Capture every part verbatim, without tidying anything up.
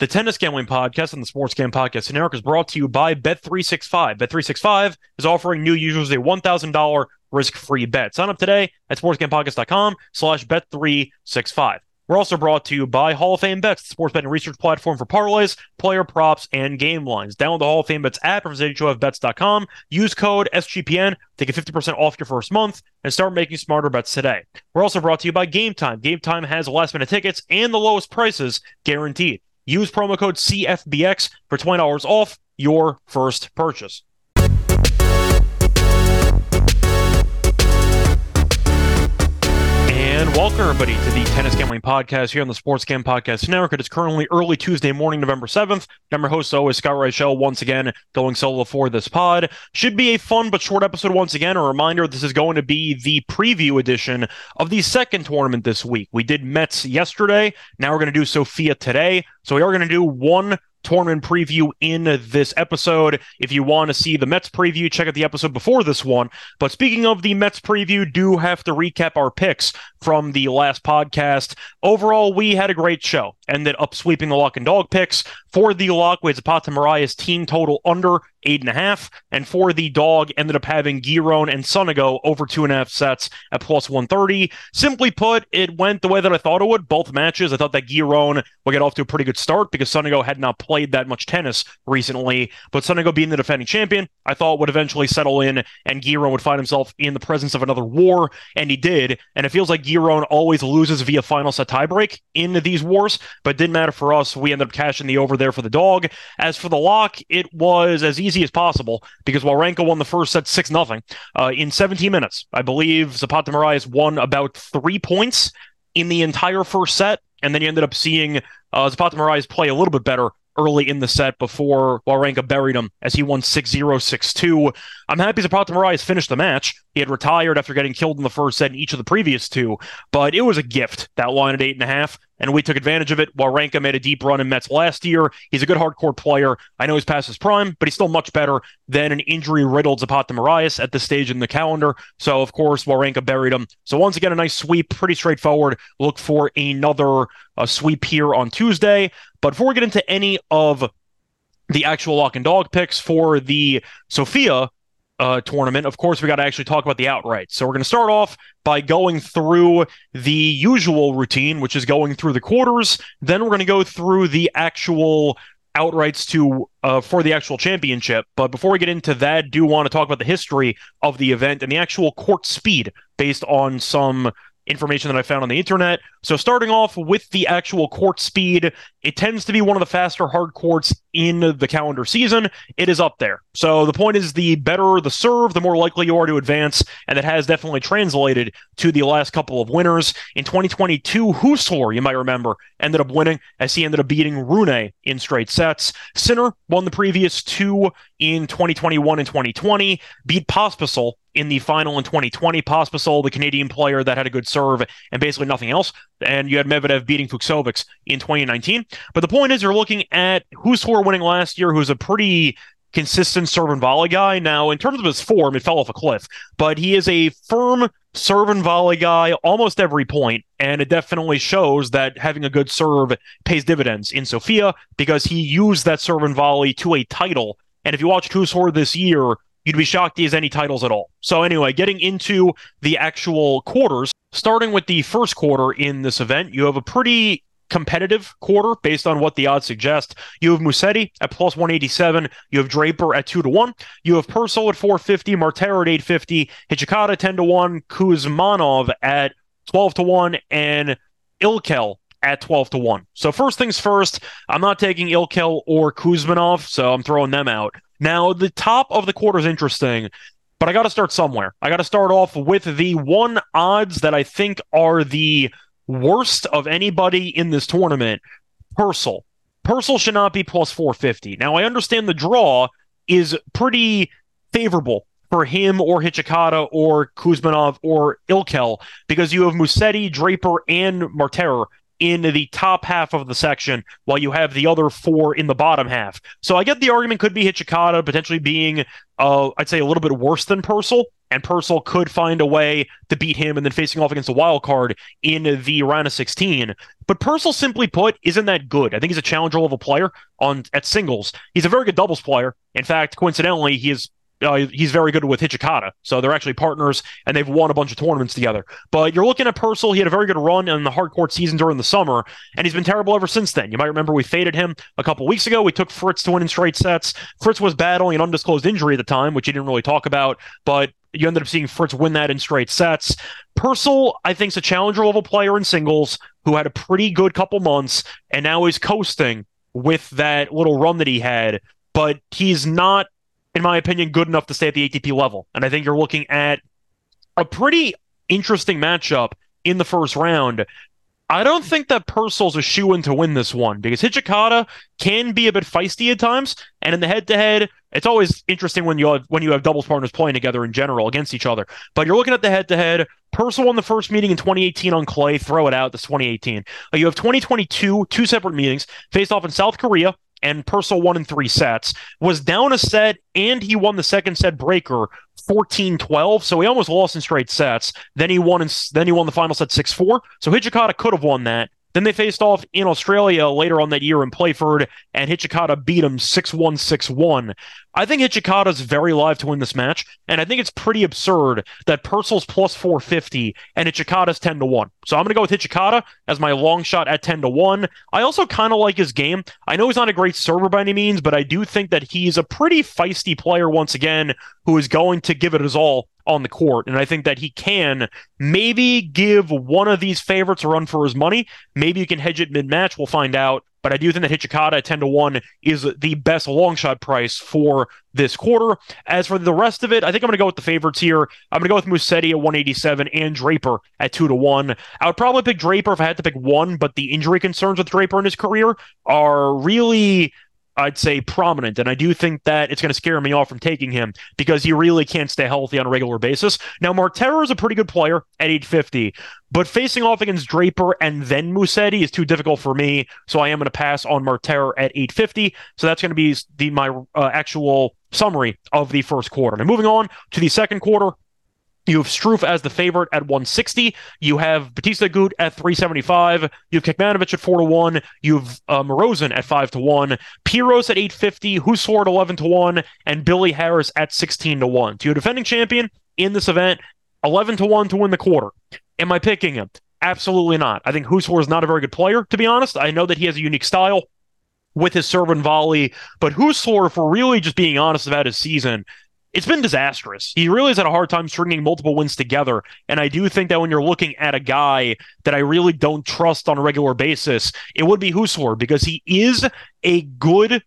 The Tennis Gambling Podcast and the Sports Gambling Podcast Network is brought to you by Bet three sixty-five. Bet three sixty-five is offering new users a one thousand dollars risk-free bet. Sign up today at sportsgamepodcast.com slash bet365. We're also brought to you by Hall of Fame Bets, the sports betting research platform for parlays, player props, and game lines. Download the Hall of Fame Bets app at h o f bets dot com. Use code S G P N to get fifty percent off your first month and start making smarter bets today. We're also brought to you by Game Time. Game Time has last-minute tickets and the lowest prices guaranteed. Use promo code C F B X for twenty dollars off your first purchase. And welcome, everybody, to the Tennis Gambling Podcast here on the Sports Gambling Podcast Network. It is currently early Tuesday morning, November seventh. I'm your host, always, Scott Reichel, once again going solo for this pod. Should be a fun but short episode once again. A reminder, this is going to be the preview edition of the second tournament this week. We did Mets yesterday. Now we're going to do Sofia today. So we are going to do one tournament preview in this episode. If you want to see the Mets preview, check out the episode before this one. But speaking of the Mets preview, do have to recap our picks from the last podcast. Overall, we had a great show. Ended up sweeping the lock and dog picks. For the lock, we had Zapata Marais' team total under eight and a half. And for the dog, ended up having Giron and Sonigo over two and a half sets at plus one thirty. Simply put, it went the way that I thought it would. Both matches, I thought that Giron would get off to a pretty good start because Sonigo had not played that much tennis recently. But Sonigo being the defending champion, I thought would eventually settle in and Giron would find himself in the presence of another war. And he did. And it feels like Giron always loses via final set tiebreak in these wars. But it didn't matter for us. We ended up cashing the over there for the dog. As for the lock, it was as easy as possible because Wawrinka won the first set six nothing uh, in seventeen minutes. I believe Zapata Marais won about three points in the entire first set, and then you ended up seeing uh, Zapata Marais play a little bit better early in the set before Wawrinka buried him as he won six zero, six two. I'm happy Zapata Marais finished the match. He had retired after getting killed in the first set in each of the previous two, but it was a gift, that line at eight and a half, and we took advantage of it. Wawrinka made a deep run in Mets last year. He's a good hardcore player. I know he's past his prime, but he's still much better than an injury-riddled Zapata Marais at this stage in the calendar. So, of course, Wawrinka buried him. So, once again, a nice sweep, pretty straightforward. Look for another uh, sweep here on Tuesday. But before we get into any of the actual lock and dog picks for the Sofia uh, tournament, of course, we got to actually talk about the outright. So we're going to start off by going through the usual routine, which is going through the quarters. Then we're going to go through the actual outrights to uh, for the actual championship. But before we get into that, I do want to talk about the history of the event and the actual court speed based on some information that I found on the internet. So starting off with the actual court speed, it tends to be one of the faster hard courts in the calendar season. It is up there. So the point is, the better the serve, the more likely you are to advance, and that has definitely translated to the last couple of winners. In twenty twenty-two, Hoosler, you might remember, ended up winning as he ended up beating Rune in straight sets. Sinner won the previous two in twenty twenty-one and twenty twenty, beat Pospisil in the final in twenty twenty. Pospisil, the Canadian player that had a good serve and basically nothing else. And you had Medvedev beating Fucsovics in twenty nineteen. But the point is, you're looking at Husler winning last year, who's a pretty consistent serve and volley guy. Now, in terms of his form, it fell off a cliff, but he is a firm serve and volley guy almost every point, and it definitely shows that having a good serve pays dividends in Sofia because he used that serve and volley to a title. And if you watched Husler this year, you'd be shocked he has any titles at all. So anyway, getting into the actual quarters, starting with the first quarter in this event, you have a pretty competitive quarter based on what the odds suggest. You have Musetti at plus one eighty-seven. You have Draper at two to one. You have Purcell at four fifty. Martero at eight fifty. Hichikata ten to one. Kuzminov at twelve to one. And Ilkel at twelve to one. So first things first, I'm not taking Ilkel or Kuzminov, so I'm throwing them out. Now, the top of the quarter is interesting, but I got to start somewhere. I got to start off with the one odds that I think are the worst of anybody in this tournament, Purcell. Purcell should not be plus four fifty. Now, I understand the draw is pretty favorable for him or Hichikata or Kuzminov or Ilkel because you have Musetti, Draper, and Martero in the top half of the section, while you have the other four in the bottom half. So I get the argument could be Hichikata potentially being, uh, I'd say, a little bit worse than Purcell, and Purcell could find a way to beat him and then facing off against a wild card in the round of sixteen. But Purcell, simply put, isn't that good. I think he's a challenger level player on at singles. He's a very good doubles player. In fact, coincidentally, he is uh, he's very good with Hichikata. So they're actually partners, and they've won a bunch of tournaments together. But you're looking at Purcell. He had a very good run in the hardcourt season during the summer, and he's been terrible ever since then. You might remember we faded him a couple weeks ago. We took Fritz to win in straight sets. Fritz was battling an undisclosed injury at the time, which he didn't really talk about, but you ended up seeing Fritz win that in straight sets. Purcell, I think, is a challenger-level player in singles who had a pretty good couple months, and now he's coasting with that little run that he had. But he's not, in my opinion, good enough to stay at the A T P level. And I think you're looking at a pretty interesting matchup in the first round. I don't think that Purcell's a shoo-in to win this one, because Hichikata can be a bit feisty at times, and in the head-to-head, it's always interesting when you have, when you have doubles partners playing together in general against each other. But you're looking at the head-to-head. Purcell won the first meeting in twenty eighteen on clay. Throw it out. That's twenty eighteen. You have twenty twenty-two, two separate meetings, faced off in South Korea, and Purcell won in three sets. Was down a set, and he won the second set breaker, fourteen twelve, so he almost lost in straight sets. Then he won in, then he won the final set six four, so Hichikata could have won that. Then they faced off in Australia later on that year in Playford, and Hichikata beat him six one, six one. I think Hichikata's very live to win this match, and I think it's pretty absurd that Purcell's plus four fifty and Hichikata's ten to one. So I'm going to go with Hichikata as my long shot at ten to one. I also kind of like his game. I know he's not a great server by any means, but I do think that he's a pretty feisty player once again who is going to give it his all on the court, and I think that he can maybe give one of these favorites a run for his money. Maybe you can hedge it mid-match. We'll find out, but I do think that Hichikata at ten to one is the best long-shot price for this quarter. As for the rest of it, I think I'm going to go with the favorites here. I'm going to go with Musetti at one eighty-seven and Draper at two to one. I would probably pick Draper if I had to pick one, but the injury concerns with Draper in his career are really, I'd say, prominent, and I do think that it's going to scare me off from taking him because he really can't stay healthy on a regular basis. Now, Martero is a pretty good player at eight fifty, but facing off against Draper and then Musetti is too difficult for me, so I am going to pass on Martero at eight fifty, so that's going to be the my uh, actual summary of the first quarter. Now, moving on to the second quarter, you have Struff as the favorite at one sixty. You have Bautista Agut at three seventy-five. You have Kecmanovic at four to one. You have uh, Morozin at five to one. Piros at eight fifty. Hoosler at eleven to one. And Billy Harris at sixteen to one. So your defending champion in this event, eleven to one to win the quarter. Am I picking him? Absolutely not. I think Hoosler is not a very good player, to be honest. I know that he has a unique style with his serve and volley, but Hoosler, if we're really just being honest about his season, it's been disastrous. He really has had a hard time stringing multiple wins together, and I do think that when you're looking at a guy that I really don't trust on a regular basis, it would be Hoosler, because he is a good...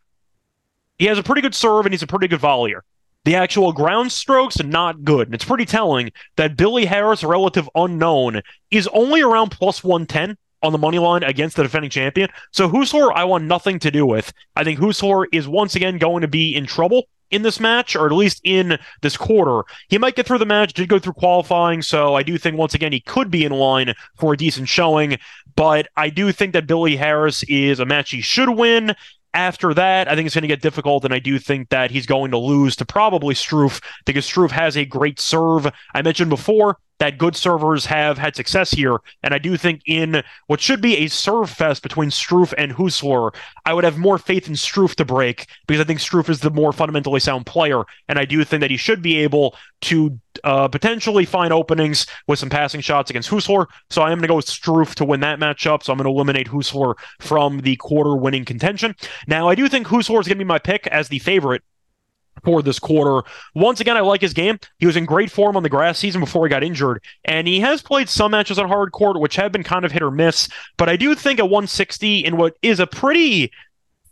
He has a pretty good serve, and he's a pretty good volleyer. The actual ground strokes are not good, and it's pretty telling that Billy Harris, relative unknown, is only around plus one ten on the money line against the defending champion. So Hoosler, I want nothing to do with. I think Hoosler is once again going to be in trouble in this match, or at least in this quarter. He might get through the match, did go through qualifying, so I do think, once again, he could be in line for a decent showing, but I do think that Billy Harris is a match he should win. After that, I think it's going to get difficult, and I do think that he's going to lose to probably Struff, because Struff has a great serve. I mentioned before that good servers have had success here, and I do think in what should be a serve fest between Struff and Hoosler, I would have more faith in Struff to break, because I think Struff is the more fundamentally sound player, and I do think that he should be able to uh, potentially find openings with some passing shots against Hoosler, so I am going to go with Struff to win that matchup, so I'm going to eliminate Hoosler from the quarter-winning contention. Now, I do think Hoosler is going to be my pick as the favorite for this quarter. Once again, I like his game. He was in great form on the grass season before he got injured, and he has played some matches on hard court, which have been kind of hit or miss, but I do think at one sixty, in what is a pretty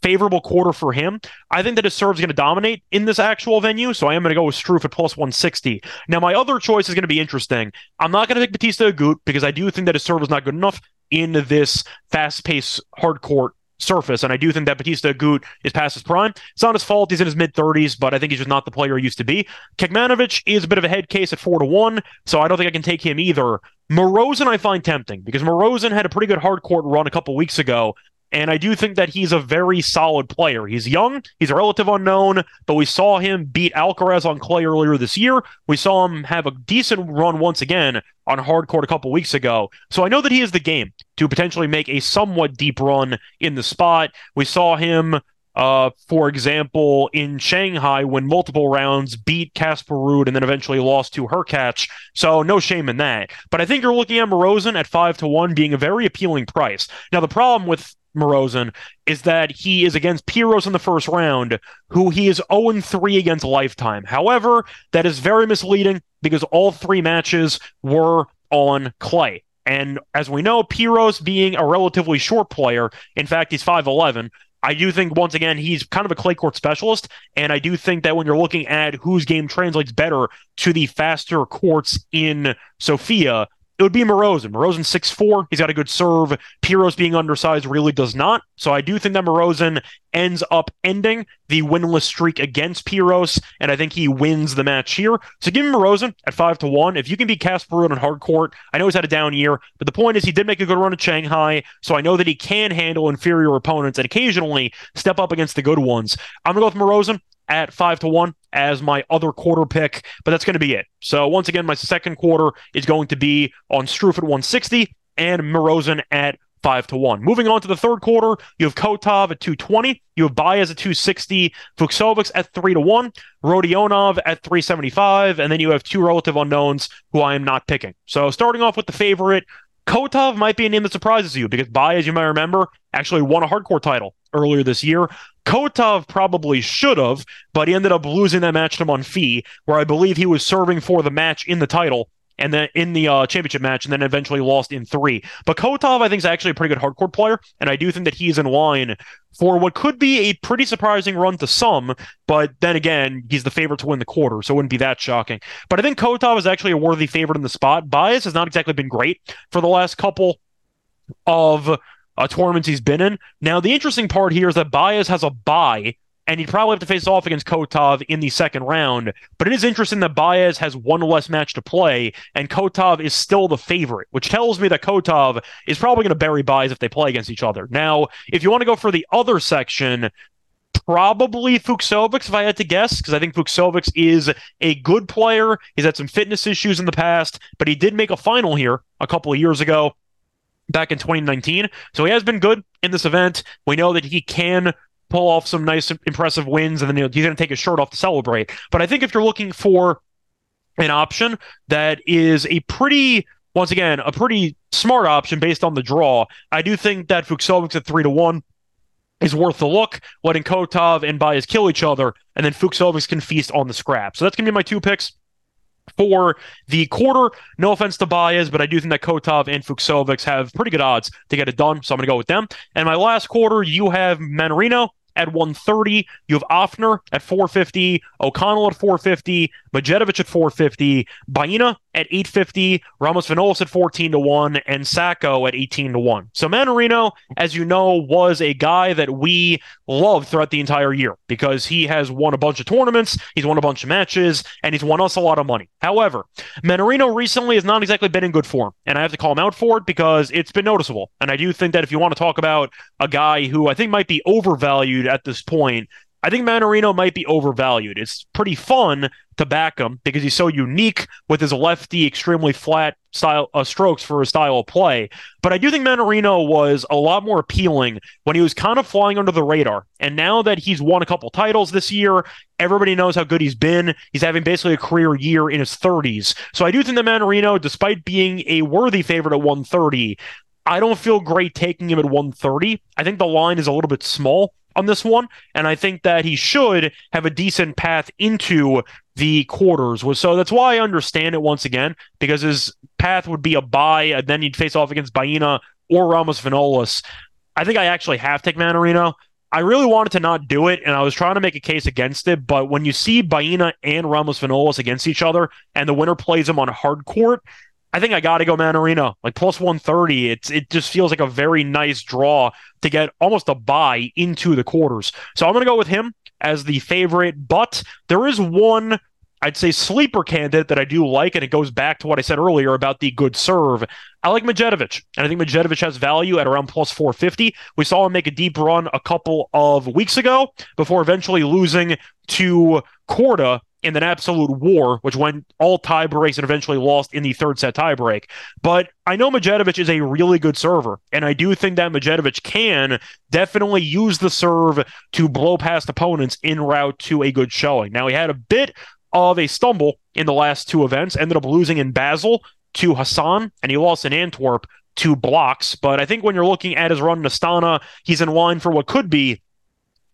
favorable quarter for him, I think that his serve is going to dominate in this actual venue, so I am going to go with Struff at plus one sixty. Now, my other choice is going to be interesting. I'm not going to pick Bautista Agut, because I do think that his serve is not good enough in this fast-paced hard court surface, and I do think that Bautista Agut is past his prime. It's not his fault. He's in his mid-thirties, but I think he's just not the player he used to be. Kecmanovic is a bit of a head case at four to one, so I don't think I can take him either. Morozin I find tempting, because Morozin had a pretty good hard court run a couple weeks ago, And I do think that he's a very solid player. He's young. He's a relative unknown, but we saw him beat Alcaraz on clay earlier this year. We saw him have a decent run once again on hard court a couple weeks ago. So I know that he is the game to potentially make a somewhat deep run in the spot. We saw him, uh, for example, in Shanghai when multiple rounds beat Casper Ruud and then eventually lost to Hurkacz. So no shame in that. But I think you're looking at Morozin at five to one being a very appealing price. Now, the problem with Morozin is that he is against Piros in the first round, who he is oh and three against lifetime. However, that is very misleading because all three matches were on clay. And as we know, Piros being a relatively short player, in fact, he's five eleven, I do think, once again, he's kind of a clay court specialist, and I do think that when you're looking at whose game translates better to the faster courts in Sofia, it would be Morozin. Morozin six four. He's got a good serve. Piros being undersized really does not. So I do think that Morozin ends up ending the winless streak against Piros, and I think he wins the match here. So give him Morozin at five to one. If you can beat Casper Ruud on hard court, I know he's had a down year, but the point is he did make a good run at Shanghai, so I know that he can handle inferior opponents and occasionally step up against the good ones. I'm going to go with Morozin at five to one as my other quarter pick, but that's going to be it. So once again, my second quarter is going to be on Struff at one sixty and Morozin at five to one. Moving on to the third quarter, you have Kotov at two twenty, you have Baez at two sixty, Fucsovics at three to one, Rodionov at three seventy-five, and then you have two relative unknowns who I am not picking. So starting off with the favorite, Kotov might be a name that surprises you because Baez, you might remember, actually won a hardcore title earlier this year. Kotov probably should have, but he ended up losing that match to Monfils, where I believe he was serving for the match in the title and then in the uh, championship match, and then eventually lost in three. But Kotov, I think, is actually a pretty good hardcore player, and I do think that he's in line for what could be a pretty surprising run to some, but then again, he's the favorite to win the quarter, so it wouldn't be that shocking. But I think Kotov is actually a worthy favorite in the spot. Baez has not exactly been great for the last couple of Uh, tournaments he's been in. Now, the interesting part here is that Baez has a bye, and he'd probably have to face off against Kotov in the second round, but it is interesting that Baez has one less match to play, and Kotov is still the favorite, which tells me that Kotov is probably going to bury Baez if they play against each other. Now, if you want to go for the other section, probably Fucsovics, if I had to guess, because I think Fucsovics is a good player. He's had some fitness issues in the past, but he did make a final here a couple of years ago, back in twenty nineteen. So he has been good in this event. We know that he can pull off some nice, impressive wins, and then he's going to take his shirt off to celebrate. But I think if you're looking for an option that is a pretty, once again, a pretty smart option based on the draw, I do think that Fucsovics at three to one is worth the look, letting Kotov and Baez kill each other, and then Fucsovics can feast on the scrap. So that's going to be my two picks for the quarter. No offense to Baez, but I do think that Kotov and Fucsovics have pretty good odds to get it done, so I'm going to go with them. And my last quarter, you have Manorino at one thirty, you have Offner at four fifty, O'Connell at four fifty, Majedovic at four fifty, Baena at eight fifty, Ramos Vinolas at fourteen to one, and Sacco at eighteen to one. So Manorino, as you know, was a guy that we loved throughout the entire year because he has won a bunch of tournaments, he's won a bunch of matches, and he's won us a lot of money. However, Manorino recently has not exactly been in good form, and I have to call him out for it because it's been noticeable. And I do think that if you want to talk about a guy who I think might be overvalued at this point, I think Manorino might be overvalued. It's pretty fun to back him because he's so unique with his lefty, extremely flat style uh, strokes for his style of play. But I do think Manorino was a lot more appealing when he was kind of flying under the radar. And now that he's won a couple titles this year, everybody knows how good he's been. He's having basically a career year in his thirties. So I do think that Manorino, despite being a worthy favorite at one thirty, I don't feel great taking him at one thirty. I think the line is a little bit small on this one, and I think that he should have a decent path into the quarters. So that's why I understand it once again, because his path would be a bye, and then he'd face off against Baena or Ramos Vinolas. I think I actually have to take Manorino. I really wanted to not do it, and I was trying to make a case against it, but when you see Baena and Ramos Vinolas against each other, and the winner plays them on hard court, I think I got to go Manorino. Like, plus one thirty, it's, it just feels like a very nice draw to get almost a buy into the quarters. So I'm going to go with him as the favorite, but there is one I'd say sleeper candidate that I do like, and it goes back to what I said earlier about the good serve. I like Majedovic, and I think Majedovic has value at around plus four fifty. We saw him make a deep run a couple of weeks ago before eventually losing to Korda in an absolute war, which went all tie breaks and eventually lost in the third set tie break. But I know Majedovic is a really good server, and I do think that Majedovic can definitely use the serve to blow past opponents en route to a good showing. Now, he had a bit of a stumble in the last two events, ended up losing in Basel to Hassan, and he lost in Antwerp to Blocks. But I think when you're looking at his run in Astana, he's in line for what could be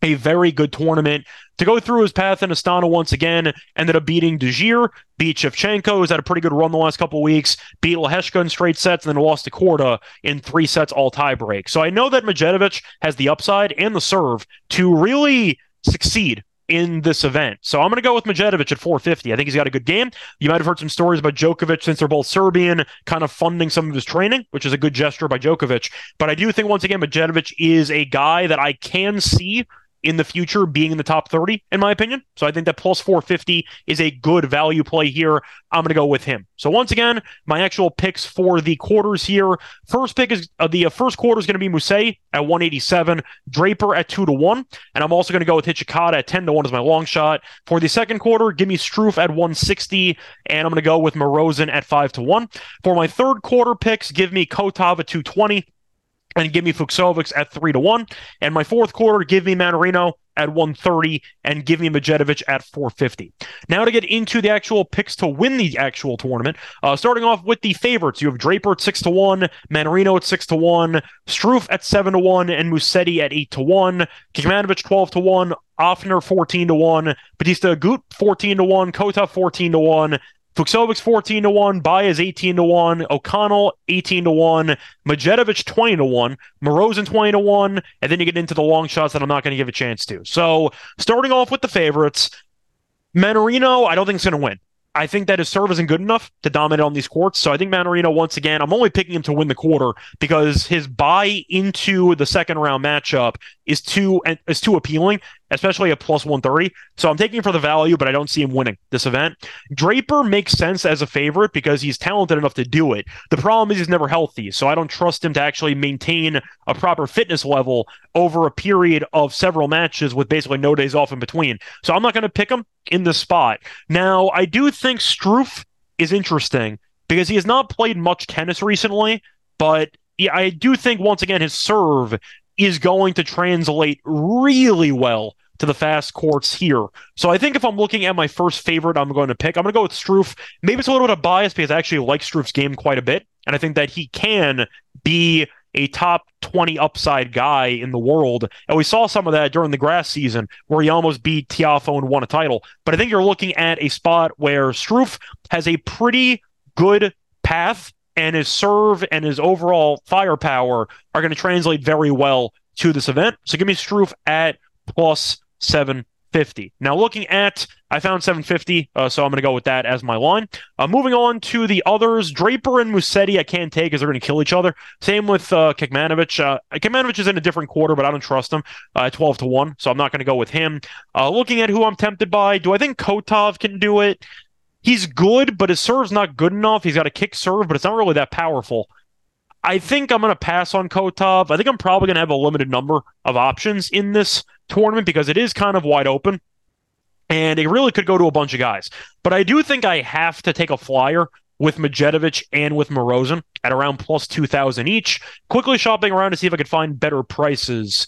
a very good tournament. To go through his path in Astana once again, ended up beating Degir, beat Shevchenko, who's had a pretty good run the last couple of weeks, beat Leheshko in straight sets, and then lost to Korda in three sets all tie break. So I know that Majedovic has the upside and the serve to really succeed in this event. So I'm going to go with Majedovic at four fifty. I think he's got a good game. You might have heard some stories about Djokovic, since they're both Serbian, kind of funding some of his training, which is a good gesture by Djokovic. But I do think, once again, Majedovic is a guy that I can see in the future being in the top thirty, in my opinion. So I think that plus four fifty is a good value play here. I'm going to go with him. So once again, my actual picks for the quarters here. First pick is uh, the uh, first quarter is going to be Musetti at one eighty-seven, Draper at two to one, and I'm also going to go with Hichikata at ten to one as my long shot. For the second quarter, give me Struff at one sixty, and I'm going to go with Morozin at five to one. For my third quarter picks, give me Kotov at two twenty. And give me Fucsovics at three to one. And my fourth quarter, give me Manorino at one thirty. And give me Majedovic at four fifty. Now to get into the actual picks to win the actual tournament. Uh, starting off with the favorites, you have Draper at six to one, Manorino at six to one, Struff at seven to one, and Musetti at eight to one, Kuzmanovic twelve to one, Offner fourteen to one, Bautista Agut fourteen to one, Kotov fourteen to one, Fucsovics fourteen to one, Baez eighteen to one, O'Connell eighteen to one, Majedovic twenty to one, Morozin twenty to one, and then you get into the long shots that I'm not going to give a chance to. So, starting off with the favorites, Manorino, I don't think is going to win. I think that his serve isn't good enough to dominate on these courts. So I think Manorino, once again, I'm only picking him to win the quarter because his buy into the second round matchup is too is too appealing, especially at plus one thirty. So I'm taking him for the value, but I don't see him winning this event. Draper makes sense as a favorite because he's talented enough to do it. The problem is he's never healthy, so I don't trust him to actually maintain a proper fitness level over a period of several matches with basically no days off in between. So I'm not going to pick him in the spot. Now, I do think Struff is interesting because he has not played much tennis recently, but I do think, once again, his serve is going to translate really well to the fast courts here. So I think if I'm looking at my first favorite I'm going to pick, I'm going to go with Struff. Maybe it's a little bit of bias because I actually like Struff's game quite a bit, and I think that he can be a top twenty upside guy in the world. And we saw some of that during the grass season where he almost beat Tiafoe and won a title. But I think you're looking at a spot where Struff has a pretty good path, and his serve and his overall firepower are going to translate very well to this event. So give me Struff at plus seven fifty. Now looking at, I found seven fifty, uh, so I'm going to go with that as my line. Uh, moving on to the others, Draper and Musetti I can't take because they're going to kill each other. Same with uh, Kecmanovic. Uh, Kecmanovic is in a different quarter, but I don't trust him at uh, twelve to one, so I'm not going to go with him. Uh, looking at who I'm tempted by, do I think Kotov can do it? He's good, but his serve's not good enough. He's got a kick serve, but it's not really that powerful. I think I'm going to pass on Kotov. I think I'm probably going to have a limited number of options in this tournament because it is kind of wide open, and it really could go to a bunch of guys. But I do think I have to take a flyer with Majedovic and with Morozin at around plus two thousand each. Quickly shopping around to see if I could find better prices.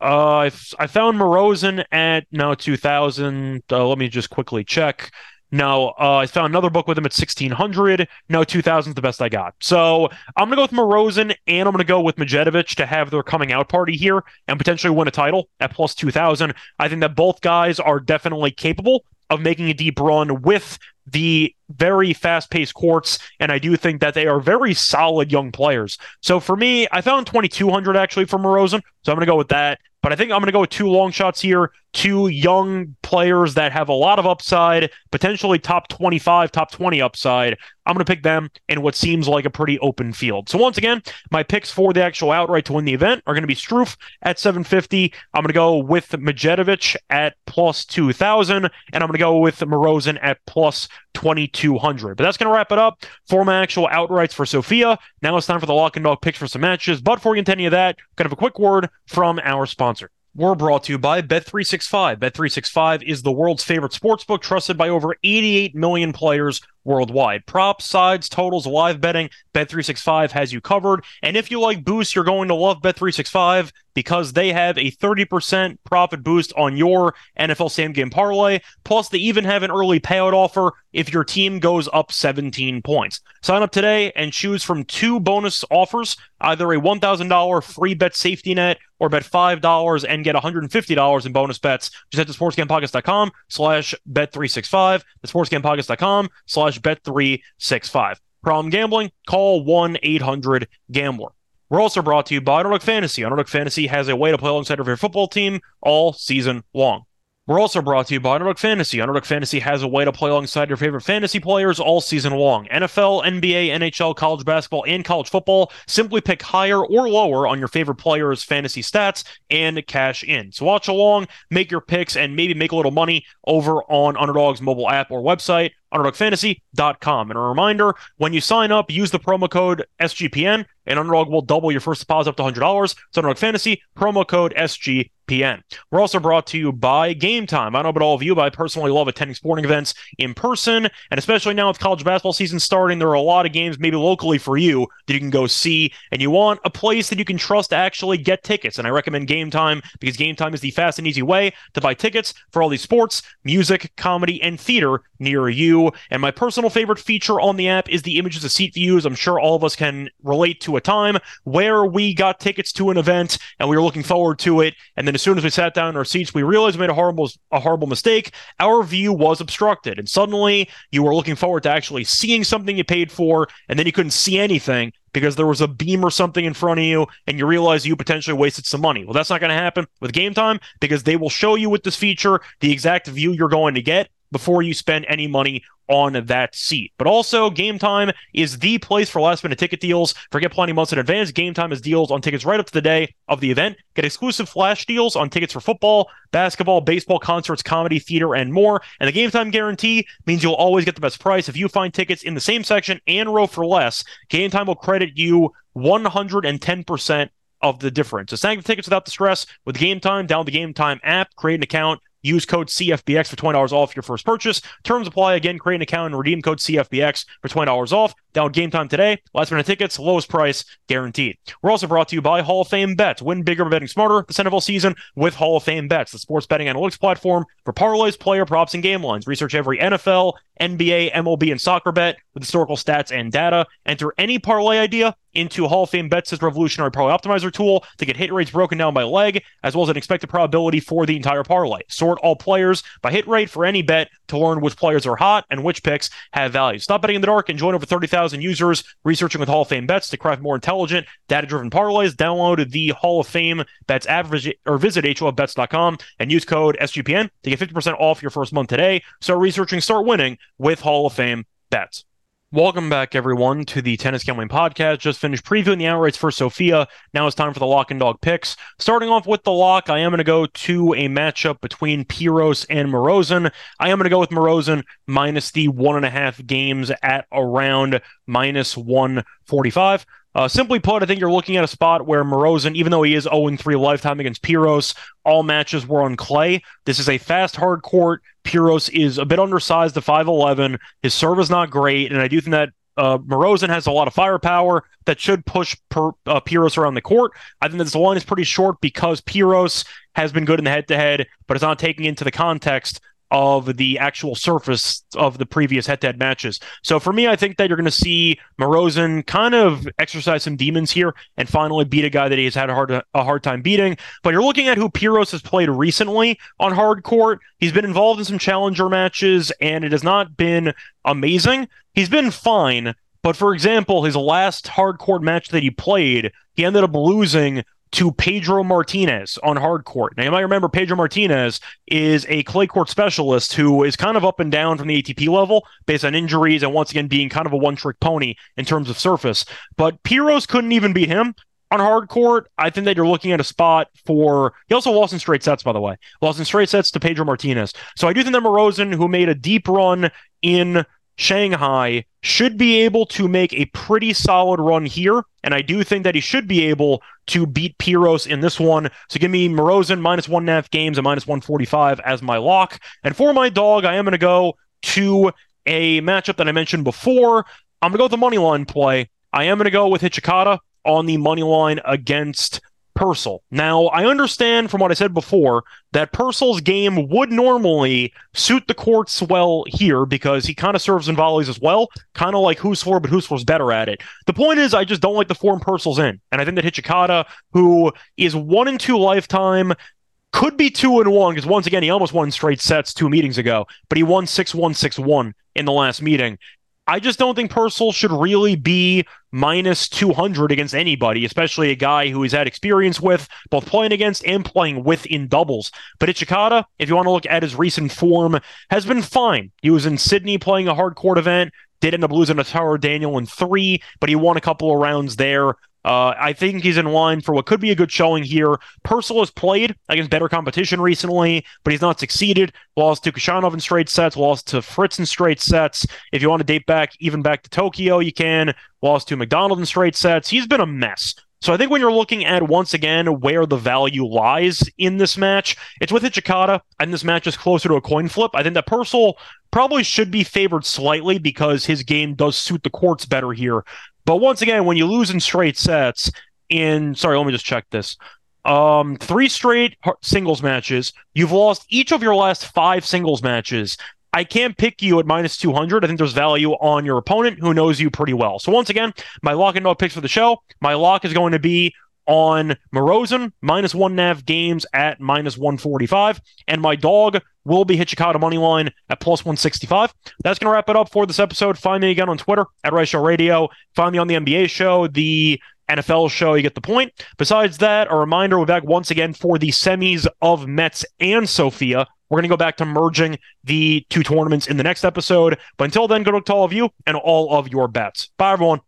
Uh, I, f- I found Morozin at, no, two thousand. Uh, let me just quickly check. No, uh, I found another book with him at sixteen hundred. No, two thousand is the best I got. So I'm going to go with Morozin, and I'm going to go with Majedovic to have their coming out party here and potentially win a title at plus two thousand. I think that both guys are definitely capable of making a deep run with the very fast-paced courts, and I do think that they are very solid young players. So for me, I found twenty-two hundred actually for Morozin, so I'm going to go with that. But I think I'm going to go with two long shots here, two young players that have a lot of upside, potentially top twenty-five, top twenty upside. I'm going to pick them in what seems like a pretty open field. So once again, my picks for the actual outright to win the event are going to be Struff at seven fifty. I'm going to go with Majedovic at plus two thousand, and I'm going to go with Morozin at plus twenty-two hundred. But that's going to wrap it up for my actual outrights for Sofia. Now it's time for the lock and dog picks for some matches. But before we get into any of that, kind of a quick word from our sponsor. We're brought to you by Bet three sixty-five. Bet three sixty-five is the world's favorite sportsbook, trusted by over eighty-eight million players worldwide. Props, sides, totals, live betting, Bet three sixty-five has you covered. And if you like boosts, you're going to love Bet three sixty-five because they have a thirty percent profit boost on your N F L Same Game Parlay. Plus, they even have an early payout offer if your team goes up seventeen points. Sign up today and choose from two bonus offers, either a one thousand dollars free bet safety net or bet five dollars and get one hundred fifty dollars in bonus bets. Just head to sportsgamepodcast.com slash bet365. That's sportsgamepodcast.com slash Bet three sixty-five. Problem gambling? Call one eight hundred gambler. We're also brought to you by Underdog Fantasy. Underdog Fantasy has a way to play alongside of your football team all season long. We're also brought to you by Underdog Fantasy. Underdog Fantasy has a way to play alongside your favorite fantasy players all season long. N F L, N B A, N H L, college basketball, and college football. Simply pick higher or lower on your favorite players' fantasy stats and cash in. So watch along, make your picks, and maybe make a little money over on Underdog's mobile app or website, underdog fantasy dot com. And a reminder, when you sign up, use the promo code S G P N, and Underdog will double your first deposit up to one hundred dollars. So Underdog Fantasy, promo code S G P N. We're also brought to you by Game Time. I don't know about all of you, but I personally love attending sporting events in person, and especially now with college basketball season starting, there are a lot of games, maybe locally for you, that you can go see, and you want a place that you can trust to actually get tickets, and I recommend Game Time, because Game Time is the fast and easy way to buy tickets for all these sports, music, comedy, and theater near you. And my personal favorite feature on the app is the images of seat views. I'm sure all of us can relate to a time where we got tickets to an event and we were looking forward to it. And then as soon as we sat down in our seats, we realized we made a horrible, a horrible mistake. Our view was obstructed. And suddenly you were looking forward to actually seeing something you paid for, and then you couldn't see anything because there was a beam or something in front of you, and you realize you potentially wasted some money. Well, that's not going to happen with Game Time, because they will show you with this feature the exact view you're going to get before you spend any money on that seat. But also, Game Time is the place for last-minute ticket deals. Forget planning months in advance. Game Time has deals on tickets right up to the day of the event. Get exclusive flash deals on tickets for football, basketball, baseball, concerts, comedy, theater, and more. And the Game Time guarantee means you'll always get the best price. If you find tickets in the same section and row for less, Game Time will credit you one hundred ten percent of the difference. So snag the tickets without the stress with Game Time. Download the Game Time app, create an account, use code C F B X for twenty dollars off your first purchase. Terms apply. Again, create an account and redeem code C F B X for twenty dollars off. Download Game Time today. Last minute tickets, lowest price guaranteed. We're also brought to you by Hall of Fame Bets. Win bigger by betting smarter this N F L season with Hall of Fame Bets, the sports betting analytics platform for parlays, player props, and game lines. Research every N F L, N B A, M L B, and soccer bet with historical stats and data. Enter any parlay idea into Hall of Fame Bets' revolutionary parlay optimizer tool to get hit rates broken down by leg, as well as an expected probability for the entire parlay. Sort all players by hit rate for any bet to learn which players are hot and which picks have value. Stop betting in the dark and join over thirty thousand users researching with Hall of Fame Bets to craft more intelligent, data-driven parlays. Download the Hall of Fame Bets app or visit H L F bets dot com and use code S G P N to get fifty percent off your first month today. Start researching, start winning with Hall of Fame Bets. Welcome back, everyone, to the Tennis Gambling Podcast. Just finished previewing the outrights for Sofia. Now it's time for the lock and dog picks. Starting off with the lock, I am going to go to a matchup between Piros and Morozin. I am going to go with Morozin minus the one and a half games at around minus one forty-five. Uh, simply put, I think you're looking at a spot where Morozin, even though he is oh and three lifetime against Piros, all matches were on clay. This is a fast, hard court. Piros is a bit undersized to five eleven. His serve is not great, and I do think that uh, Morozin has a lot of firepower that should push per, uh, Piros around the court. I think that this line is pretty short because Piros has been good in the head-to-head, but it's not taking into the context of the actual surface of the previous head-to-head matches. So for me, I think that you're going to see Morozin kind of exercise some demons here and finally beat a guy that he has had a hard, a hard time beating. But you're looking at who Piros has played recently on hard court. He's been involved in some challenger matches, and it has not been amazing. He's been fine, but for example, his last hard court match that he played, he ended up losing to Pedro Martinez on hard court. Now, you might remember Pedro Martinez is a clay court specialist who is kind of up and down from the A T P level based on injuries and once again being kind of a one-trick pony in terms of surface. But Piros couldn't even beat him on hard court. I think that you're looking at a spot for... He also lost in straight sets, by the way. Lost in straight sets to Pedro Martinez. So I do think that Morozin, who made a deep run in Shanghai, should be able to make a pretty solid run here, and I do think that he should be able to beat Piros in this one. So give me Morozin minus one and a half games and minus one forty-five as my lock. And for my dog, I am going to go to a matchup that I mentioned before. I'm going to go with the money line play. I am going to go with Hichikata on the money line against Purcell. Now, I understand from what I said before that Purcell's game would normally suit the courts well here because he kind of serves in volleys as well, kind of like Hoosler, but Hoosler's better at it. The point is, I just don't like the form Purcell's in, and I think that Hichikata, who is one and two lifetime, could be two and one because once again he almost won straight sets two meetings ago, but he won six one, six one in the last meeting. I just don't think Purcell should really be minus two hundred against anybody, especially a guy who he's had experience with, both playing against and playing with in doubles. But Hichikata, if you want to look at his recent form, has been fine. He was in Sydney playing a hard court event, did end up losing to Tower Daniel in three, but he won a couple of rounds there. Uh, I think he's in line for what could be a good showing here. Purcell has played against better competition recently, but he's not succeeded. Lost to Kushanov in straight sets, lost to Fritz in straight sets. If you want to date back, even back to Tokyo, you can. Lost to McDonald in straight sets. He's been a mess. So I think when you're looking at, once again, where the value lies in this match, it's with Hichikata, and this match is closer to a coin flip. I think that Purcell probably should be favored slightly because his game does suit the courts better here. But once again, when you lose in straight sets, in... Sorry, let me just check this. Um, three straight singles matches. You've lost each of your last five singles matches. I can't pick you at minus two hundred. I think there's value on your opponent who knows you pretty well. So once again, my lock and dog picks for the show. My lock is going to be on Morozin, minus one and a half games at minus one forty-five. And my dog will be Hichikata money line at plus one sixty-five. That's going to wrap it up for this episode. Find me again on Twitter at Rice Show Radio. Find me on the N B A show, the N F L show. You get the point. Besides that, a reminder, we're back once again for the semis of Mets and Sofia. We're going to go back to merging the two tournaments in the next episode. But until then, good luck to all of you and all of your bets. Bye, everyone.